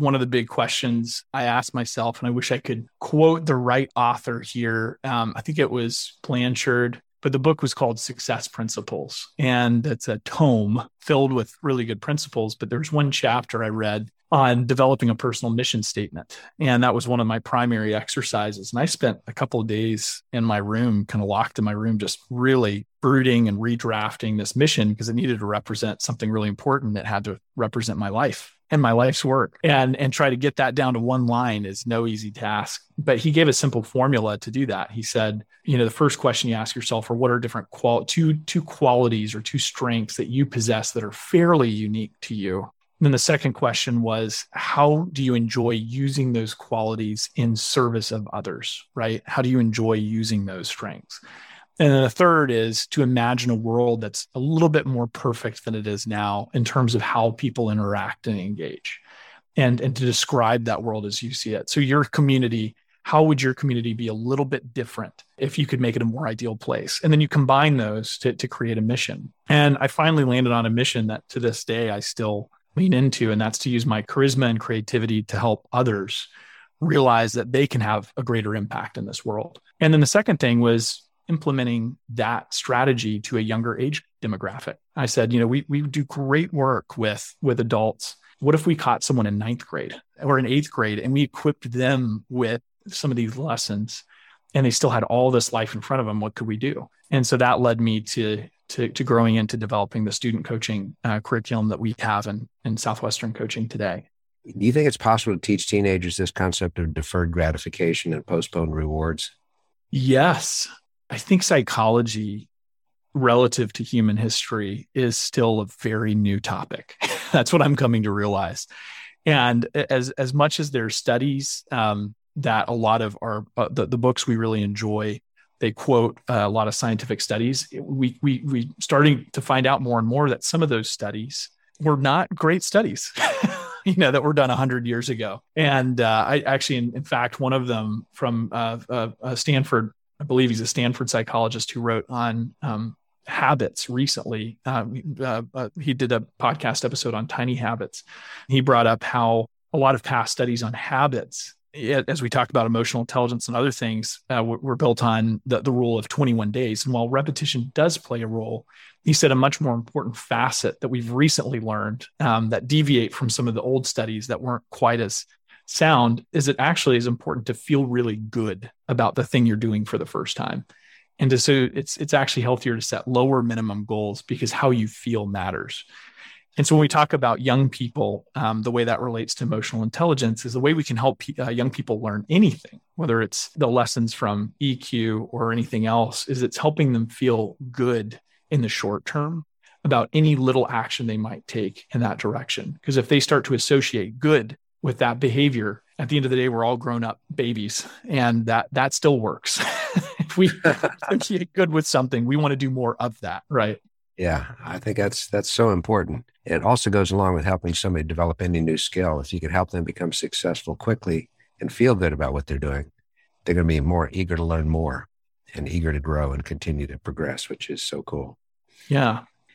one of the big questions I asked myself, and I wish I could quote the right author here. I think it was Blanchard, but the book was called Success Principles. And it's a tome filled with really good principles. But there's one chapter I read on developing a personal mission statement. And that was one of my primary exercises. And I spent a couple of days in my room, kind of locked in my room, just really brooding and redrafting this mission because it needed to represent something really important. It had to represent my life and my life's work. And try to get that down to one line is no easy task. But he gave a simple formula to do that. He said, you know, the first question you ask yourself are what are different two qualities or two strengths that you possess that are fairly unique to you? And then the second question was, how do you enjoy using those qualities in service of others, right? How do you enjoy using those strengths? And then the third is to imagine a world that's a little bit more perfect than it is now in terms of how people interact and engage, and to describe that world as you see it. So your community, how would your community be a little bit different if you could make it a more ideal place? And then you combine those to create a mission. And I finally landed on a mission that to this day, I still lean into, and that's to use my charisma and creativity to help others realize that they can have a greater impact in this world. And then the second thing was implementing that strategy to a younger age demographic. I said, you know, we do great work with adults. What if we caught someone in 9th grade or in 8th grade and we equipped them with some of these lessons and they still had all this life in front of them? What could we do? And so that led me to growing into developing the student coaching curriculum that we have in Southwestern coaching today. Do you think it's possible to teach teenagers this concept of deferred gratification and postponed rewards? Yes. I think psychology relative to human history is still a very new topic. That's what I'm coming to realize. And as much as there are studies that a lot of our, the books we really enjoy, they quote a lot of scientific studies. We starting to find out more and more that some of those studies were not great studies, you know, that were done 100 years ago. And I actually, in fact, one of them from Stanford, I believe he's a Stanford psychologist who wrote on habits recently. He did a podcast episode on tiny habits. He brought up how a lot of past studies on habits, as we talked about emotional intelligence and other things, were built on the rule of 21 days. And while repetition does play a role, he said a much more important facet that we've recently learned that deviate from some of the old studies that weren't quite as sound is it actually is important to feel really good about the thing you're doing for the first time. And so it's actually healthier to set lower minimum goals because how you feel matters. And so when we talk about young people, the way that relates to emotional intelligence is the way we can help young people learn anything, whether it's the lessons from EQ or anything else, is it's helping them feel good in the short term about any little action they might take in that direction. Because if they start to associate good with that behavior, at the end of the day, we're all grown up babies, and that still works. If we associate good with something, we want to do more of that, right? Yeah, I think that's so important. It also goes along with helping somebody develop any new skill. If you could help them become successful quickly and feel good about what they're doing, they're going to be more eager to learn more and eager to grow and continue to progress, which is so cool. Yeah.